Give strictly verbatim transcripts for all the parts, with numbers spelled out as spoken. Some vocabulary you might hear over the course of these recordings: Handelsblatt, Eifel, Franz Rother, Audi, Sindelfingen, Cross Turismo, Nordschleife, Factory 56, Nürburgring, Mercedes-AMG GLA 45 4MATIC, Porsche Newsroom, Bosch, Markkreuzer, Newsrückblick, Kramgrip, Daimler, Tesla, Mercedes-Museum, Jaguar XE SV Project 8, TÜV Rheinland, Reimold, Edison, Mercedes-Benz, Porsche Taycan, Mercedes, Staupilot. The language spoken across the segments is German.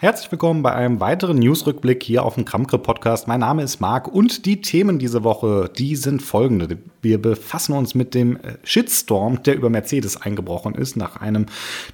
Herzlich willkommen bei einem weiteren Newsrückblick hier auf dem Kramgrip Podcast. Mein Name ist Marc und die Themen diese Woche, die sind folgende. Wir befassen uns mit dem Shitstorm, der über Mercedes eingebrochen ist nach einem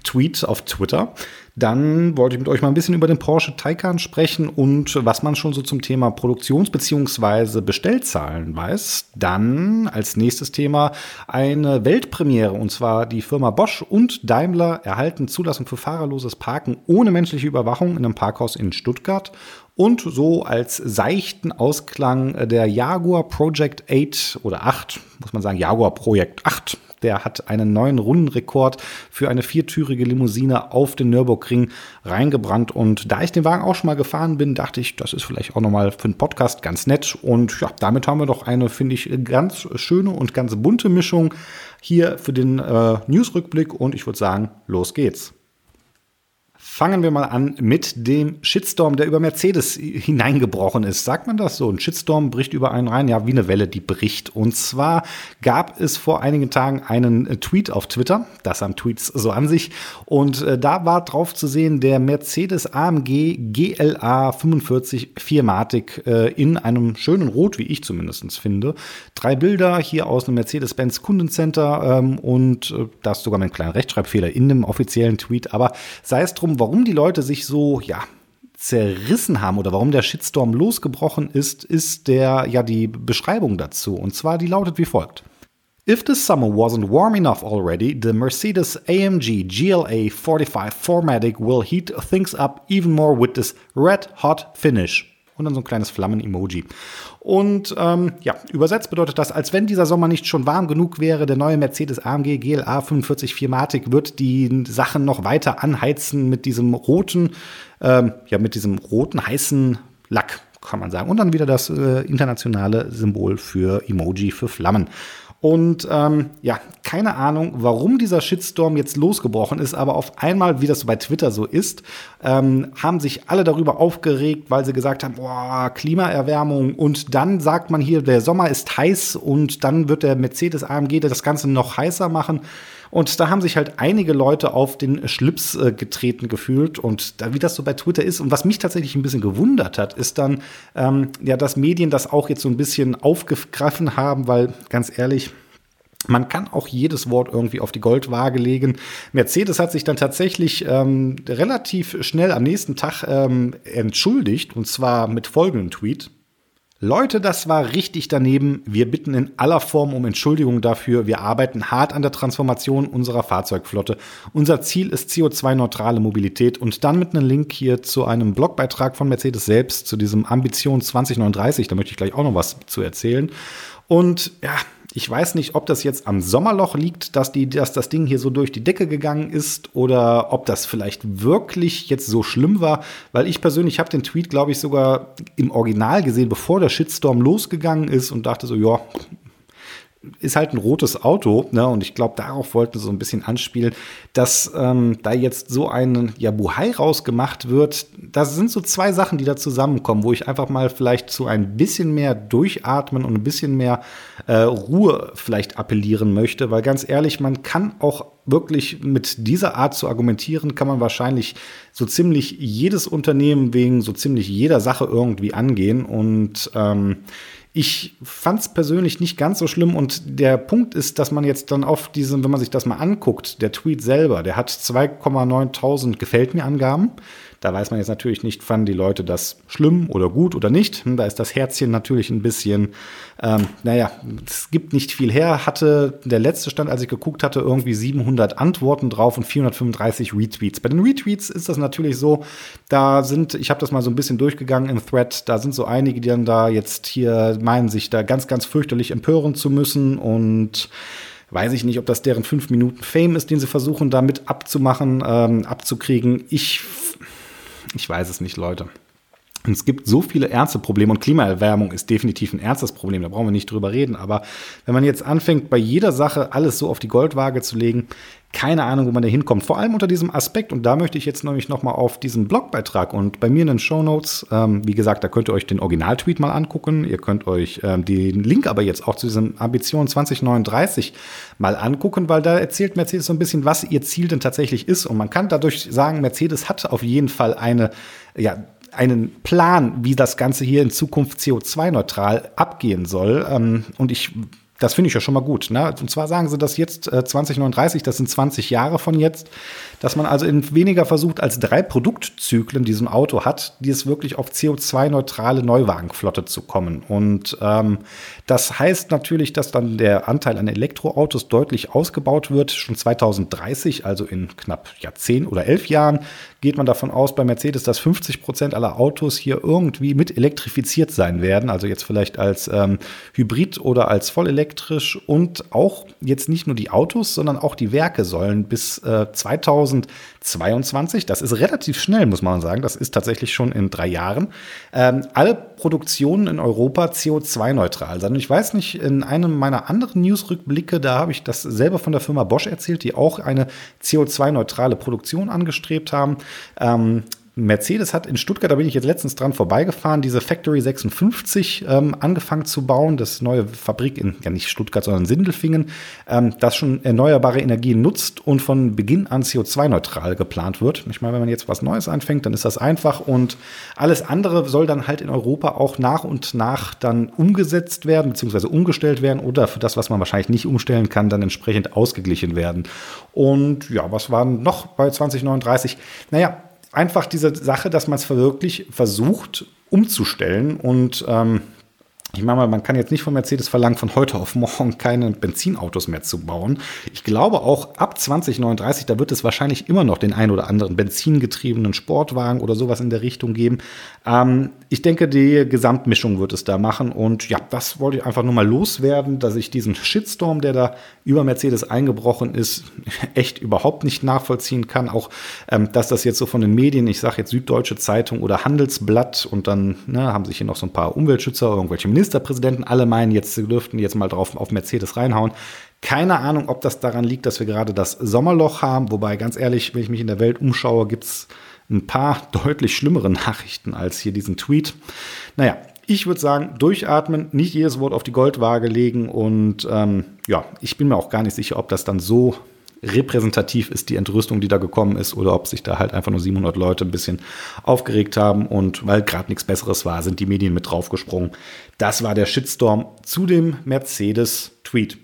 Tweet auf Twitter. Dann wollte ich mit euch mal ein bisschen über den Porsche Taycan sprechen und was man schon so zum Thema Produktions- bzw. Bestellzahlen weiß. Dann als nächstes Thema eine Weltpremiere, und zwar die Firma Bosch und Daimler erhalten Zulassung für fahrerloses Parken ohne menschliche Überwachung in einem Parkhaus in Stuttgart. Und so als seichten Ausklang der Jaguar Project acht oder acht, muss man sagen, Jaguar Project acht, der hat einen neuen Rundenrekord für eine viertürige Limousine auf den Nürburgring reingebrannt. Und da ich den Wagen auch schon mal gefahren bin, dachte ich, das ist vielleicht auch nochmal für einen Podcast ganz nett. Und ja, damit haben wir doch eine, finde ich, ganz schöne und ganz bunte Mischung hier für den äh, Newsrückblick. Und ich würde sagen, los geht's. Fangen wir mal an mit dem Shitstorm, der über Mercedes hineingebrochen ist. Sagt man das so? Ein Shitstorm bricht über einen rein? Ja, wie eine Welle, die bricht. Und zwar gab es vor einigen Tagen einen Tweet auf Twitter. Das haben Tweets so an sich. Und äh, da war drauf zu sehen, der Mercedes-A M G G L A fünfundvierzig vier MATIC äh, in einem schönen Rot, wie ich zumindest finde. Drei Bilder hier aus einem Mercedes-Benz Kundencenter ähm, und äh, da ist sogar mein kleiner Rechtschreibfehler in dem offiziellen Tweet. Aber sei es drum, warum die Leute sich so, ja, zerrissen haben oder warum der Shitstorm losgebrochen ist, ist der, ja, die Beschreibung dazu. Und zwar, die lautet wie folgt. If the summer wasn't warm enough already, the Mercedes-A M G G L A forty-five four matic will heat things up even more with this red hot finish. Und dann so ein kleines Flammen-Emoji. Und ähm, ja, übersetzt bedeutet das, als wenn dieser Sommer nicht schon warm genug wäre, der neue Mercedes-A M G G L A fünfundvierzig vier MATIC wird die Sachen noch weiter anheizen mit diesem roten, ähm, ja, mit diesem roten heißen Lack, kann man sagen. Und dann wieder das äh, internationale Symbol für Emoji, für Flammen. Und ähm, ja, keine Ahnung, warum dieser Shitstorm jetzt losgebrochen ist, aber auf einmal, wie das so bei Twitter so ist, ähm, haben sich alle darüber aufgeregt, weil sie gesagt haben, boah, Klimaerwärmung, und dann sagt man hier, der Sommer ist heiß und dann wird der Mercedes-A M G das Ganze noch heißer machen. Und da haben sich halt einige Leute auf den Schlips äh, getreten gefühlt und da, wie das so bei Twitter ist. Und was mich tatsächlich ein bisschen gewundert hat, ist dann, ähm, ja, dass Medien das auch jetzt so ein bisschen aufgegriffen haben, weil ganz ehrlich, man kann auch jedes Wort irgendwie auf die Goldwaage legen. Mercedes hat sich dann tatsächlich ähm, relativ schnell am nächsten Tag ähm, entschuldigt, und zwar mit folgendem Tweet. Leute, das war richtig daneben. Wir bitten in aller Form um Entschuldigung dafür. Wir arbeiten hart an der Transformation unserer Fahrzeugflotte. Unser Ziel ist C O zwei neutrale Mobilität. Und dann mit einem Link hier zu einem Blogbeitrag von Mercedes selbst, zu diesem Ambition zwanzig neununddreißig. Da möchte ich gleich auch noch was zu erzählen. Und ja, ich weiß nicht, ob das jetzt am Sommerloch liegt, dass, die, dass das Ding hier so durch die Decke gegangen ist oder ob das vielleicht wirklich jetzt so schlimm war, weil ich persönlich habe den Tweet, glaube ich, sogar im Original gesehen, bevor der Shitstorm losgegangen ist, und dachte so, ja, ist halt ein rotes Auto, ne? Und ich glaube, darauf wollten sie so ein bisschen anspielen, dass ähm, da jetzt so ein, ja, Buhai rausgemacht wird. Das sind so zwei Sachen, die da zusammenkommen, wo ich einfach mal vielleicht zu ein bisschen mehr durchatmen und ein bisschen mehr äh, Ruhe vielleicht appellieren möchte, weil ganz ehrlich, man kann auch wirklich mit dieser Art zu argumentieren, kann man wahrscheinlich so ziemlich jedes Unternehmen wegen so ziemlich jeder Sache irgendwie angehen. Und ähm, ich fand es persönlich nicht ganz so schlimm, und der Punkt ist, dass man jetzt dann auf diesen, wenn man sich das mal anguckt, der Tweet selber, der hat zweitausendneunhundert gefällt mir Angaben. Da weiß man jetzt natürlich nicht, fanden die Leute das schlimm oder gut oder nicht. Da ist das Herzchen natürlich ein bisschen, ähm, naja, es gibt nicht viel her. Hatte der letzte Stand, als ich geguckt hatte, irgendwie siebenhundert Antworten drauf und vierhundertfünfunddreißig Retweets. Bei den Retweets ist das natürlich so, da sind, ich habe das mal so ein bisschen durchgegangen im Thread, da sind so einige, die dann da jetzt hier meinen, sich da ganz, ganz fürchterlich empören zu müssen, und weiß ich nicht, ob das deren fünf Minuten Fame ist, den sie versuchen, damit abzumachen, ähm, abzukriegen. Ich Ich weiß es nicht, Leute. Und es gibt so viele Ernste Probleme und Klimaerwärmung ist definitiv ein ernstes Problem, da brauchen wir nicht drüber reden. Aber wenn man jetzt anfängt, bei jeder Sache alles so auf die Goldwaage zu legen, keine Ahnung, wo man da hinkommt. Vor allem unter diesem Aspekt, und da möchte ich jetzt nämlich nochmal auf diesen Blogbeitrag und bei mir in den Shownotes, ähm, wie gesagt, da könnt ihr euch den Originaltweet mal angucken. Ihr könnt euch ähm, den Link aber jetzt auch zu diesem Ambition zwanzig neununddreißig mal angucken, weil da erzählt Mercedes so ein bisschen, was ihr Ziel denn tatsächlich ist. Und man kann dadurch sagen, Mercedes hat auf jeden Fall eine, ja, einen Plan, wie das Ganze hier in Zukunft C O zwei neutral abgehen soll. Und ich, das finde ich ja schon mal gut. Ne? Und zwar sagen sie, dass jetzt zwanzig neununddreißig, das sind zwanzig Jahre von jetzt, dass man also in weniger versucht als drei Produktzyklen, die so ein Auto hat, die es wirklich auf C O zwei neutrale Neuwagenflotte zu kommen. Und ähm, das heißt natürlich, dass dann der Anteil an Elektroautos deutlich ausgebaut wird. Schon zwanzig dreißig, also in knapp ja, zehn oder elf Jahren, geht man davon aus bei Mercedes, dass fünfzig Prozent aller Autos hier irgendwie mit elektrifiziert sein werden. Also jetzt vielleicht als ähm, Hybrid oder als vollelektrisch. Und auch jetzt nicht nur die Autos, sondern auch die Werke sollen bis äh, zweitausendzweiundzwanzig, das ist relativ schnell, muss man sagen, das ist tatsächlich schon in drei Jahren, ähm, alle Produktionen in Europa C O zwei neutral sein. Und ich weiß nicht, in einem meiner anderen Newsrückblicke, da habe ich das selber von der Firma Bosch erzählt, die auch eine C O zwei neutrale Produktion angestrebt haben. Ähm, Mercedes hat in Stuttgart, da bin ich jetzt letztens dran vorbeigefahren, diese Factory sechsundfünfzig ähm, angefangen zu bauen, das neue Fabrik in, ja nicht Stuttgart, sondern Sindelfingen, ähm, das schon erneuerbare Energien nutzt und von Beginn an C O zwei neutral geplant wird. Ich meine, wenn man jetzt was Neues anfängt, dann ist das einfach und alles andere soll dann halt in Europa auch nach und nach dann umgesetzt werden, beziehungsweise umgestellt werden oder für das, was man wahrscheinlich nicht umstellen kann, dann entsprechend ausgeglichen werden. Und ja, was war noch bei zwanzig neununddreißig? Naja, einfach diese Sache, dass man es wirklich versucht umzustellen. Und ähm, ich meine mal, man kann jetzt nicht von Mercedes verlangen, von heute auf morgen keine Benzinautos mehr zu bauen. Ich glaube auch ab zwanzig neununddreißig, da wird es wahrscheinlich immer noch den ein oder anderen benzingetriebenen Sportwagen oder sowas in der Richtung geben. Ähm, ich denke, die Gesamtmischung wird es da machen. Und ja, das wollte ich einfach nur mal loswerden, dass ich diesen Shitstorm, der da über Mercedes eingebrochen ist, echt überhaupt nicht nachvollziehen kann. Auch, ähm, dass das jetzt so von den Medien, ich sage jetzt Süddeutsche Zeitung oder Handelsblatt und dann ne, haben sich hier noch so ein paar Umweltschützer, irgendwelche Minister, Ministerpräsidenten, alle meinen, jetzt dürften jetzt mal drauf auf Mercedes reinhauen. Keine Ahnung, ob das daran liegt, dass wir gerade das Sommerloch haben. Wobei, ganz ehrlich, wenn ich mich in der Welt umschaue, gibt es ein paar deutlich schlimmere Nachrichten als hier diesen Tweet. Naja, ich würde sagen, durchatmen, nicht jedes Wort auf die Goldwaage legen. Und ähm, ja, ich bin mir auch gar nicht sicher, ob das dann so repräsentativ ist, die Entrüstung, die da gekommen ist, oder ob sich da halt einfach nur siebenhundert Leute ein bisschen aufgeregt haben und weil gerade nichts Besseres war, sind die Medien mit draufgesprungen. Das war der Shitstorm zu dem Mercedes-Tweet.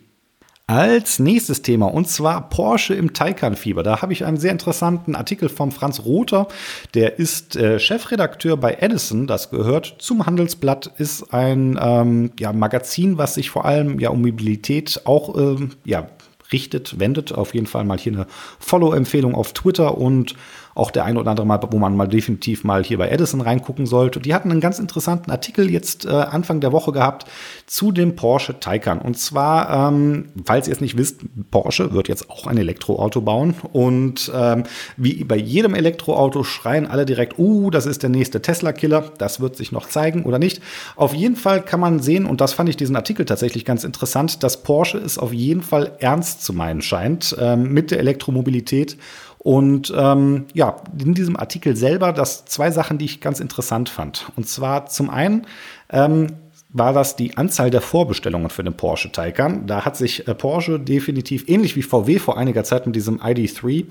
Als nächstes Thema, und zwar Porsche im Taycan-Fieber. Da habe ich einen sehr interessanten Artikel von Franz Rother. Der ist äh, Chefredakteur bei Edison. Das gehört zum Handelsblatt, ist ein ähm, ja, Magazin, was sich vor allem ja um Mobilität auch ähm, ja richtet, wendet. Auf jeden Fall mal hier eine Follow-Empfehlung auf Twitter und auch der ein oder andere Mal, wo man mal definitiv mal hier bei Edison reingucken sollte. Die hatten einen ganz interessanten Artikel jetzt äh, Anfang der Woche gehabt zu dem Porsche Taycan. Und zwar, ähm, falls ihr es nicht wisst, Porsche wird jetzt auch ein Elektroauto bauen. Und ähm, wie bei jedem Elektroauto schreien alle direkt, uh, das ist der nächste Tesla-Killer. Das wird sich noch zeigen oder nicht. Auf jeden Fall kann man sehen, und das fand ich diesen Artikel tatsächlich ganz interessant, dass Porsche es auf jeden Fall ernst zu meinen scheint ähm, mit der Elektromobilität. Und ähm, ja, in diesem Artikel selber, das zwei Sachen, die ich ganz interessant fand. Und zwar zum einen ähm, war das die Anzahl der Vorbestellungen für den Porsche Taycan. Da hat sich äh, Porsche definitiv, ähnlich wie V W vor einiger Zeit mit diesem I D drei,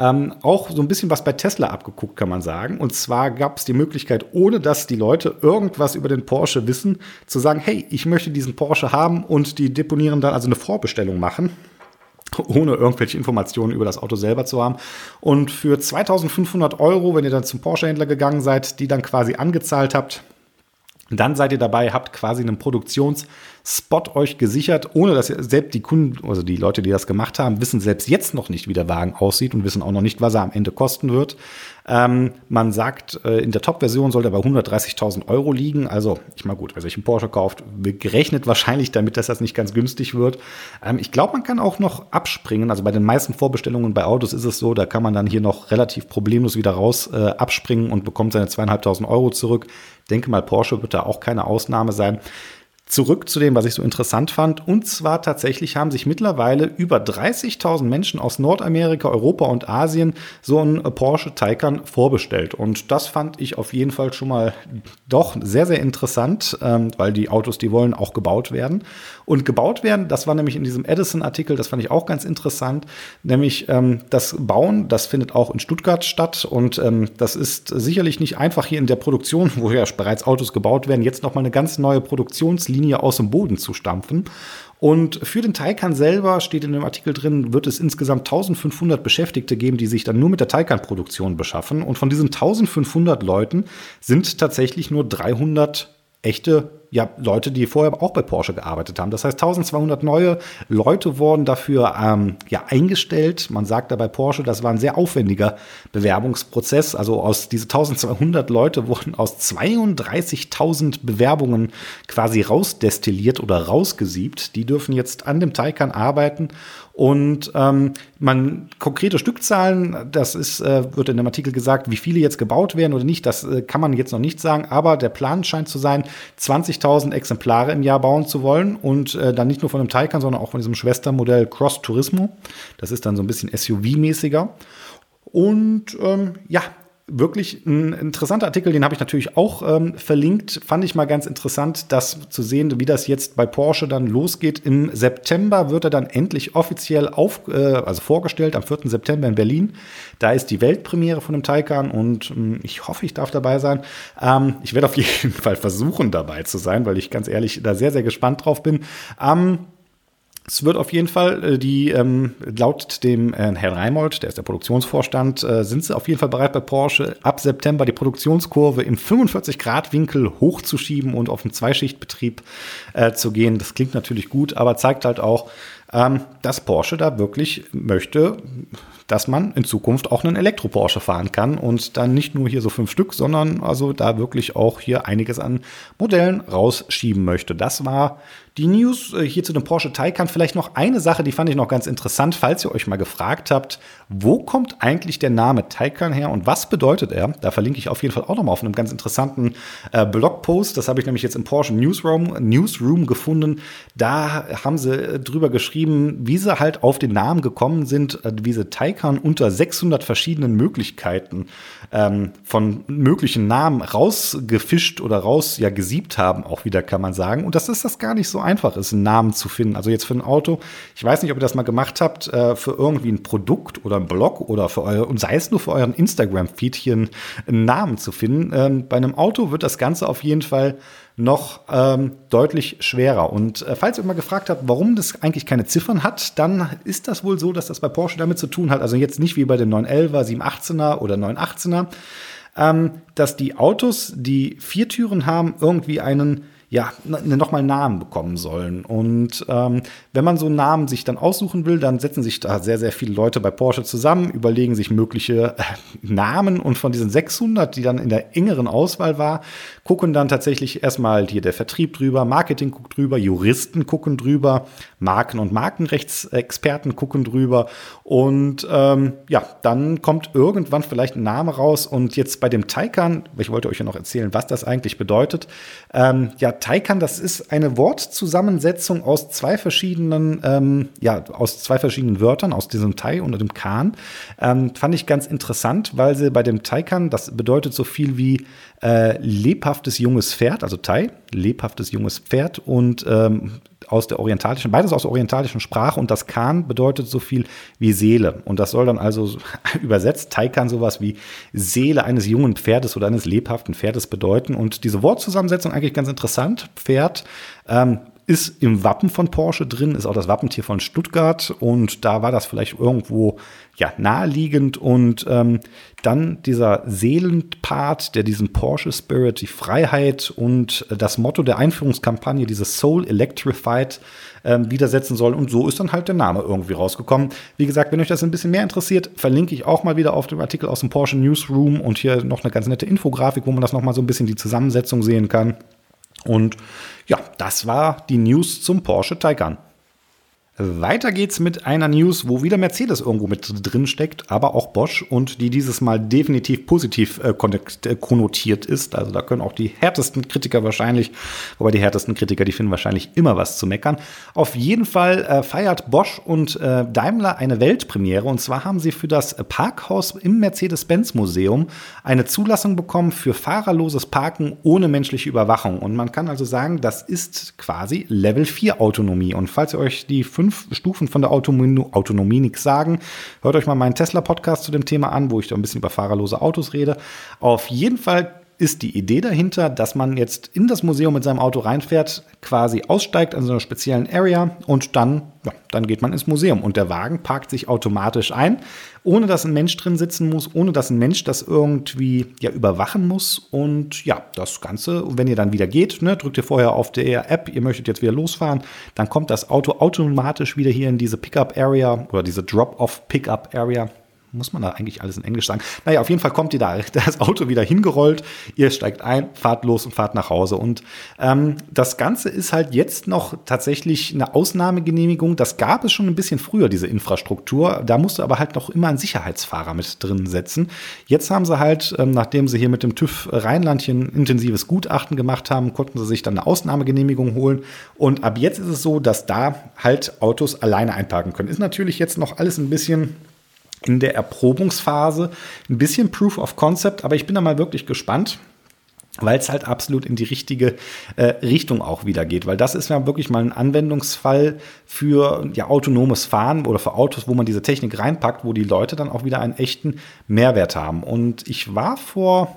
ähm, auch so ein bisschen was bei Tesla abgeguckt, kann man sagen. Und zwar gab es die Möglichkeit, ohne dass die Leute irgendwas über den Porsche wissen, zu sagen, hey, ich möchte diesen Porsche haben, und die deponieren dann also eine Vorbestellung machen, ohne irgendwelche Informationen über das Auto selber zu haben. Und für zweitausendfünfhundert Euro, wenn ihr dann zum Porsche-Händler gegangen seid, die dann quasi angezahlt habt, dann seid ihr dabei, habt quasi einen Produktionsspot euch gesichert, ohne dass ihr selbst die Kunden, also die Leute, die das gemacht haben, wissen selbst jetzt noch nicht, wie der Wagen aussieht und wissen auch noch nicht, was er am Ende kosten wird. Ähm, man sagt, äh, in der Top-Version soll er bei hundertdreißigtausend Euro liegen. Also, ich meine, gut, wer sich einen Porsche kauft, gerechnet wahrscheinlich damit, dass das nicht ganz günstig wird. Ähm, ich glaube, man kann auch noch abspringen. Also bei den meisten Vorbestellungen bei Autos ist es so, da kann man dann hier noch relativ problemlos wieder raus äh, abspringen und bekommt seine zweitausendfünfhundert Euro zurück. Ich denke mal, Porsche wird da auch keine Ausnahme sein. Zurück zu dem, was ich so interessant fand. Und zwar tatsächlich haben sich mittlerweile über dreißigtausend Menschen aus Nordamerika, Europa und Asien so einen Porsche Taycan vorbestellt. Und das fand ich auf jeden Fall schon mal doch sehr, sehr interessant, weil die Autos, die wollen, auch gebaut werden. Und gebaut werden, das war nämlich in diesem Edison-Artikel, das fand ich auch ganz interessant, nämlich das Bauen, das findet auch in Stuttgart statt. Und das ist sicherlich nicht einfach hier in der Produktion, wo ja bereits Autos gebaut werden, jetzt nochmal eine ganz neue Produktionslinie aus dem Boden zu stampfen. Und für den Taycan selber, steht in dem Artikel drin, wird es insgesamt eintausendfünfhundert Beschäftigte geben, die sich dann nur mit der Taycan-Produktion beschaffen. Und von diesen eintausendfünfhundert Leuten sind tatsächlich nur dreihundert echte ja, Leute, die vorher auch bei Porsche gearbeitet haben. Das heißt, eintausendzweihundert neue Leute wurden dafür ähm, ja, eingestellt. Man sagt da bei Porsche, das war ein sehr aufwendiger Bewerbungsprozess. Also aus diese eintausendzweihundert Leute wurden aus zweiunddreißigtausend Bewerbungen quasi rausdestilliert oder rausgesiebt. Die dürfen jetzt an dem Taycan arbeiten. Und ähm, man konkrete Stückzahlen, das ist, äh, wird in dem Artikel gesagt, wie viele jetzt gebaut werden oder nicht, das äh, kann man jetzt noch nicht sagen, aber der Plan scheint zu sein, zwanzigtausend Exemplare im Jahr bauen zu wollen und äh, dann nicht nur von dem Taycan, sondern auch von diesem Schwestermodell Cross Turismo. Das ist dann so ein bisschen S U V-mäßiger. Und ähm, ja, wirklich ein interessanter Artikel, den habe ich natürlich auch ähm, verlinkt. Fand ich mal ganz interessant, das zu sehen, wie das jetzt bei Porsche dann losgeht. Im September wird er dann endlich offiziell auf, äh, also vorgestellt, am vierten September in Berlin. Da ist die Weltpremiere von dem Taycan und mh, ich hoffe, ich darf dabei sein. Ähm, ich werde auf jeden Fall versuchen, dabei zu sein, weil ich ganz ehrlich da sehr, sehr gespannt drauf bin. Ähm, Es wird auf jeden Fall die, ähm, laut dem äh, Herrn Reimold, der ist der Produktionsvorstand, äh, sind sie auf jeden Fall bereit bei Porsche, ab September die Produktionskurve im fünfundvierzig Grad Winkel hochzuschieben und auf einen Zweischichtbetrieb äh, zu gehen. Das klingt natürlich gut, aber zeigt halt auch, ähm, dass Porsche da wirklich möchte, dass man in Zukunft auch einen Elektro-Porsche fahren kann und dann nicht nur hier so fünf Stück, sondern also da wirklich auch hier einiges an Modellen rausschieben möchte. Das war die News hier zu dem Porsche Taycan. Vielleicht noch eine Sache, die fand ich noch ganz interessant, falls ihr euch mal gefragt habt, wo kommt eigentlich der Name Taycan her und was bedeutet er? Da verlinke ich auf jeden Fall auch nochmal auf einem ganz interessanten äh, Blogpost. Das habe ich nämlich jetzt im Porsche Newsroom, Newsroom gefunden. Da haben sie drüber geschrieben, wie sie halt auf den Namen gekommen sind, wie sie Taycan unter sechshundert verschiedenen Möglichkeiten ähm, von möglichen Namen rausgefischt oder raus, ja, gesiebt haben, auch wieder kann man sagen. Und das ist das gar nicht so einfach ist, einen Namen zu finden. Also jetzt für ein Auto, ich weiß nicht, ob ihr das mal gemacht habt, für irgendwie ein Produkt oder einen Blog oder für euer, und sei es nur für euren Instagram-Feed hier einen Namen zu finden. Bei einem Auto wird das Ganze auf jeden Fall noch ähm, deutlich schwerer. Und äh, falls ihr mal gefragt habt, warum das eigentlich keine Ziffern hat, dann ist das wohl so, dass das bei Porsche damit zu tun hat. Also jetzt nicht wie bei den neunhundertelfer, siebenhundertachtzehner oder neunhundertachtzehner, ähm, dass die Autos, die vier Türen haben, irgendwie einen ja, nochmal einen Namen bekommen sollen. Und ähm, wenn man so einen Namen sich dann aussuchen will, dann setzen sich da sehr, sehr viele Leute bei Porsche zusammen, überlegen sich mögliche äh, Namen und von diesen sechshundert, die dann in der engeren Auswahl war, gucken dann tatsächlich erstmal hier der Vertrieb drüber, Marketing guckt drüber, Juristen gucken drüber, Marken- und Markenrechtsexperten gucken drüber und ähm, ja, dann kommt irgendwann vielleicht ein Name raus und jetzt bei dem Taycan, ich wollte euch ja noch erzählen, was das eigentlich bedeutet, ähm, ja, Taycan, das ist eine Wortzusammensetzung aus zwei verschiedenen, ähm, ja, aus zwei verschiedenen Wörtern, aus diesem Tai und dem Kan. Ähm, fand ich ganz interessant, weil sie bei dem Taycan, das bedeutet so viel wie äh, lebhaftes junges Pferd, also Tai, lebhaftes junges Pferd und ähm, aus der orientalischen, beides aus der orientalischen Sprache und das Kan bedeutet so viel wie Seele. Und das soll dann also übersetzt Taycan sowas wie Seele eines jungen Pferdes oder eines lebhaften Pferdes bedeuten. Und diese Wortzusammensetzung eigentlich ganz interessant. Pferd, ähm, ist im Wappen von Porsche drin, ist auch das Wappentier von Stuttgart, und da war das vielleicht irgendwo ja naheliegend. Und ähm, dann dieser Seelenpart, der diesen Porsche Spirit, die Freiheit und äh, das Motto der Einführungskampagne, dieses Soul Electrified, äh, widersetzen soll. Und so ist dann halt der Name irgendwie rausgekommen. Wie gesagt, wenn euch das ein bisschen mehr interessiert, verlinke ich auch mal wieder auf dem Artikel aus dem Porsche Newsroom und hier noch eine ganz nette Infografik, wo man das nochmal so ein bisschen die Zusammensetzung sehen kann. Und ja, das war die News zum Porsche Taycan. Weiter geht's mit einer News, wo wieder Mercedes irgendwo mit drin steckt, aber auch Bosch, und die dieses Mal definitiv positiv äh, konnotiert ist. Also da können auch die härtesten Kritiker wahrscheinlich, wobei die härtesten Kritiker, die finden wahrscheinlich immer was zu meckern. Auf jeden Fall äh, feiert Bosch und äh, Daimler eine Weltpremiere, und zwar haben sie für das Parkhaus im Mercedes-Benz-Museum eine Zulassung bekommen für fahrerloses Parken ohne menschliche Überwachung. Und man kann also sagen, das ist quasi Level vier Autonomie. Und falls ihr euch die fünf Stufen von der Autonomie, Autonomie nichts sagen, hört euch mal meinen Tesla-Podcast zu dem Thema an, wo ich da ein bisschen über fahrerlose Autos rede. Auf jeden Fall ist die Idee dahinter, dass man jetzt in das Museum mit seinem Auto reinfährt, quasi aussteigt an so einer speziellen Area, und dann, ja, dann geht man ins Museum und der Wagen parkt sich automatisch ein, ohne dass ein Mensch drin sitzen muss, ohne dass ein Mensch das irgendwie ja überwachen muss. Und ja, das Ganze, wenn ihr dann wieder geht, ne, drückt ihr vorher auf der App, ihr möchtet jetzt wieder losfahren, dann kommt das Auto automatisch wieder hier in diese Pickup-Area oder diese Drop-Off-Pickup-Area. Muss man da eigentlich alles in Englisch sagen? Naja, auf jeden Fall kommt ihr da, das Auto wieder hingerollt, ihr steigt ein, fahrt los und fahrt nach Hause. Und ähm, das Ganze ist halt jetzt noch tatsächlich eine Ausnahmegenehmigung. Das gab es schon ein bisschen früher, diese Infrastruktur. Da musste aber halt noch immer ein Sicherheitsfahrer mit drin setzen. Jetzt haben sie halt, ähm, nachdem sie hier mit dem TÜV Rheinland hier ein intensives Gutachten gemacht haben, konnten sie sich dann eine Ausnahmegenehmigung holen. Und ab jetzt ist es so, dass da halt Autos alleine einparken können. Ist natürlich jetzt noch alles ein bisschen in der Erprobungsphase, ein bisschen Proof of Concept, aber ich bin da mal wirklich gespannt, weil es halt absolut in die richtige äh, Richtung auch wieder geht, weil das ist ja wirklich mal ein Anwendungsfall für ja autonomes Fahren oder für Autos, wo man diese Technik reinpackt, wo die Leute dann auch wieder einen echten Mehrwert haben. Und ich war vor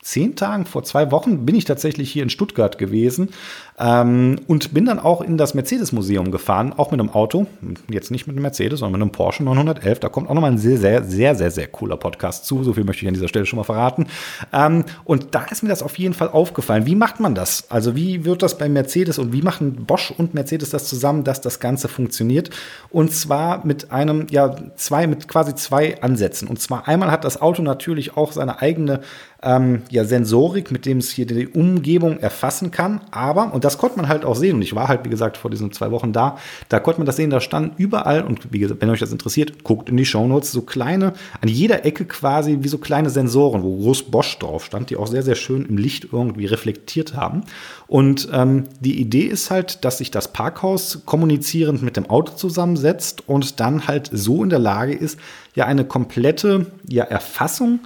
zehn Tagen, vor zwei Wochen, bin ich tatsächlich hier in Stuttgart gewesen ähm, und bin dann auch in das Mercedes-Museum gefahren, auch mit einem Auto, jetzt nicht mit einem Mercedes, sondern mit einem Porsche neunhundertelf, da kommt auch nochmal ein sehr, sehr, sehr, sehr, sehr cooler Podcast zu, so viel möchte ich an dieser Stelle schon mal verraten. Ähm, und da ist mir das auf jeden Fall aufgefallen. Wie macht man das? Also wie wird das bei Mercedes und wie machen Bosch und Mercedes das zusammen, dass das Ganze funktioniert? Und zwar mit einem, ja, zwei, mit quasi zwei Ansätzen. Und zwar einmal hat das Auto natürlich auch seine eigene Ähm, ja, Sensorik, mit dem es hier die Umgebung erfassen kann, aber, und das konnte man halt auch sehen, und ich war halt, wie gesagt, vor diesen zwei Wochen da, da konnte man das sehen, da standen überall, und wie gesagt, wenn euch das interessiert, guckt in die Shownotes, so kleine, an jeder Ecke quasi, wie so kleine Sensoren, wo groß Bosch drauf stand, die auch sehr, sehr schön im Licht irgendwie reflektiert haben. Und ähm, die Idee ist halt, dass sich das Parkhaus kommunizierend mit dem Auto zusammensetzt und dann halt so in der Lage ist, ja eine komplette ja, Erfassung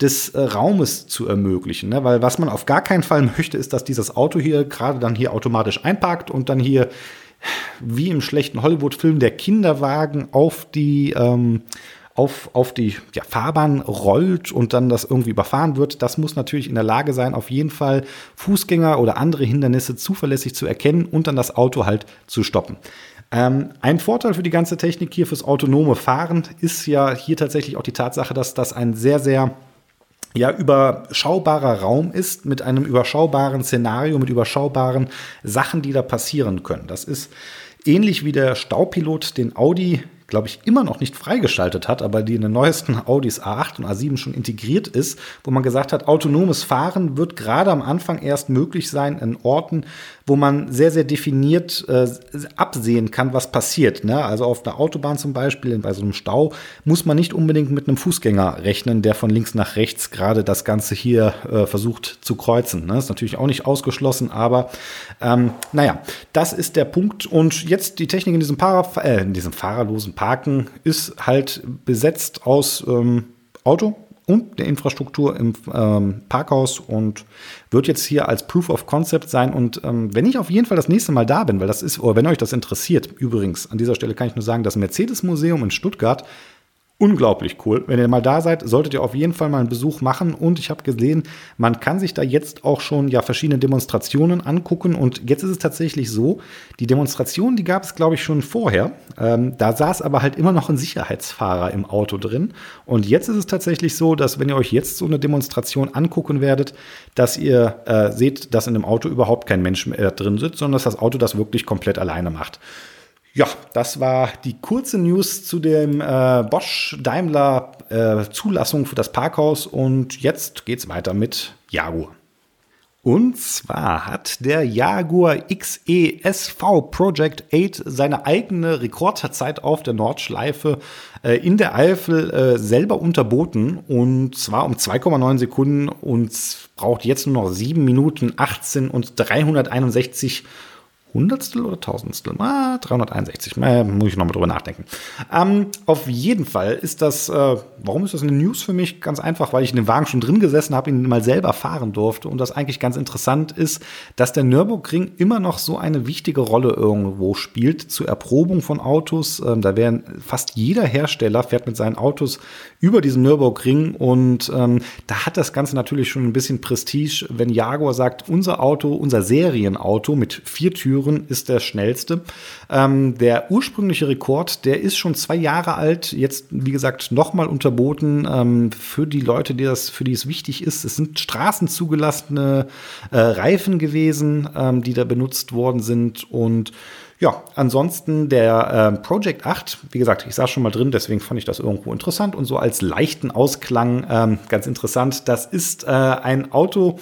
des äh, Raumes zu ermöglichen, ne? Weil was man auf gar keinen Fall möchte, ist, dass dieses Auto hier gerade dann hier automatisch einparkt und dann hier wie im schlechten Hollywood-Film der Kinderwagen auf die ähm, auf, auf die ja, Fahrbahn rollt und dann das irgendwie überfahren wird. Das muss natürlich in der Lage sein, auf jeden Fall Fußgänger oder andere Hindernisse zuverlässig zu erkennen und dann das Auto halt zu stoppen. Ein Vorteil für die ganze Technik hier fürs autonome Fahren ist ja hier tatsächlich auch die Tatsache, dass das ein sehr, sehr ja, überschaubarer Raum ist mit einem überschaubaren Szenario, mit überschaubaren Sachen, die da passieren können. Das ist ähnlich wie der Staupilot, den Audi, glaube ich, immer noch nicht freigeschaltet hat, aber die in den neuesten Audis A acht und A sieben schon integriert ist, wo man gesagt hat, autonomes Fahren wird gerade am Anfang erst möglich sein in Orten, wo man sehr, sehr definiert äh, absehen kann, was passiert, ne? Also auf der Autobahn zum Beispiel, bei so einem Stau, muss man nicht unbedingt mit einem Fußgänger rechnen, der von links nach rechts gerade das Ganze hier äh, versucht zu kreuzen, ne? Ist natürlich auch nicht ausgeschlossen, aber ähm, naja, das ist der Punkt. Und jetzt die Technik in diesem, Para- äh, in diesem fahrerlosen Parken ist halt besetzt aus ähm, Auto und der Infrastruktur im ähm, Parkhaus und wird jetzt hier als Proof of Concept sein. Und ähm, wenn ich auf jeden Fall das nächste Mal da bin, weil das ist, oder wenn euch das interessiert, übrigens, an dieser Stelle kann ich nur sagen, das Mercedes-Museum in Stuttgart unglaublich cool. Wenn ihr mal da seid, solltet ihr auf jeden Fall mal einen Besuch machen. Und ich habe gesehen, man kann sich da jetzt auch schon ja verschiedene Demonstrationen angucken. Und jetzt ist es tatsächlich so, die Demonstrationen, die gab es, glaube ich, schon vorher. Ähm, da saß aber halt immer noch ein Sicherheitsfahrer im Auto drin. Und jetzt ist es tatsächlich so, dass wenn ihr euch jetzt so eine Demonstration angucken werdet, dass ihr äh, seht, dass in dem Auto überhaupt kein Mensch mehr drin sitzt, sondern dass das Auto das wirklich komplett alleine macht. Ja, das war die kurze News zu dem äh, Bosch-Daimler-Zulassung äh, für das Parkhaus. Und jetzt geht's weiter mit Jaguar. Und zwar hat der Jaguar X E S V Project acht seine eigene Rekordzeit auf der Nordschleife äh, in der Eifel äh, selber unterboten. Und zwar um zwei Komma neun Sekunden und braucht jetzt nur noch sieben Minuten achtzehn und dreihunderteinundsechzig Sekunden. Hundertstel oder Tausendstel? Ah, dreihunderteinundsechzig. Äh, muss ich nochmal drüber nachdenken. Ähm, auf jeden Fall ist das, äh, warum ist das eine News für mich? Ganz einfach, weil ich in dem Wagen schon drin gesessen habe, ihn mal selber fahren durfte. Und das eigentlich ganz interessant ist, dass der Nürburgring immer noch so eine wichtige Rolle irgendwo spielt zur Erprobung von Autos. Ähm, da werden fast jeder Hersteller fährt mit seinen Autos über diesen Nürburgring. Und ähm, da hat das Ganze natürlich schon ein bisschen Prestige, wenn Jaguar sagt, unser Auto, unser Serienauto mit vier Türen ist der schnellste. Ähm, der ursprüngliche Rekord, der ist schon zwei Jahre alt. Jetzt, wie gesagt, nochmal unterboten. Ähm, für die Leute, die das, für die es wichtig ist, es sind straßenzugelassene äh, Reifen gewesen, ähm, die da benutzt worden sind. Und ja, ansonsten der äh, Project acht, wie gesagt, ich saß schon mal drin, deswegen fand ich das irgendwo interessant. Und so als leichten Ausklang, ähm, ganz interessant, das ist äh, ein Auto,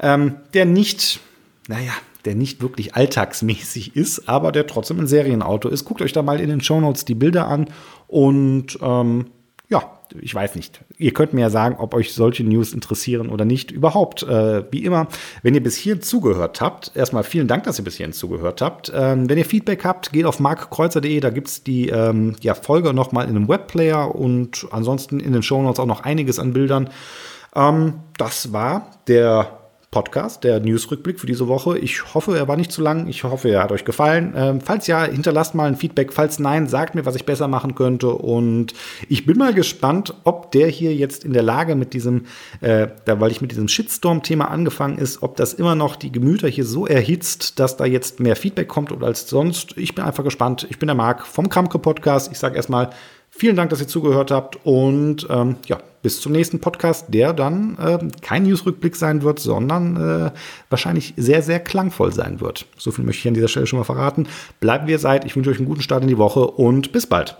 ähm, der nicht, naja, der nicht wirklich alltagsmäßig ist, aber der trotzdem ein Serienauto ist. Guckt euch da mal in den Shownotes die Bilder an und ähm, ja, ich weiß nicht. Ihr könnt mir ja sagen, ob euch solche News interessieren oder nicht. Überhaupt, äh, wie immer, wenn ihr bis hierhin zugehört habt, erstmal vielen Dank, dass ihr bis hierhin zugehört habt. Ähm, wenn ihr Feedback habt, geht auf markkreuzer punkt de, da gibt es die ähm, ja, Folge nochmal in einem Webplayer und ansonsten in den Shownotes auch noch einiges an Bildern. Ähm, das war der Podcast, der Newsrückblick für diese Woche. Ich hoffe, er war nicht zu lang. Ich hoffe, er hat euch gefallen. Ähm, falls ja, hinterlasst mal ein Feedback. Falls nein, sagt mir, was ich besser machen könnte. Und ich bin mal gespannt, ob der hier jetzt in der Lage mit diesem, äh, da, weil ich mit diesem Shitstorm-Thema angefangen ist, ob das immer noch die Gemüter hier so erhitzt, dass da jetzt mehr Feedback kommt oder als sonst. Ich bin einfach gespannt. Ich bin der Marc vom Kramgrip-Podcast. Ich sage erstmal vielen Dank, dass ihr zugehört habt und ähm, ja, bis zum nächsten Podcast, der dann äh, kein Newsrückblick sein wird, sondern äh, wahrscheinlich sehr, sehr klangvoll sein wird. So viel möchte ich an dieser Stelle schon mal verraten. Bleibt wie ihr seid. Ich wünsche euch einen guten Start in die Woche und bis bald.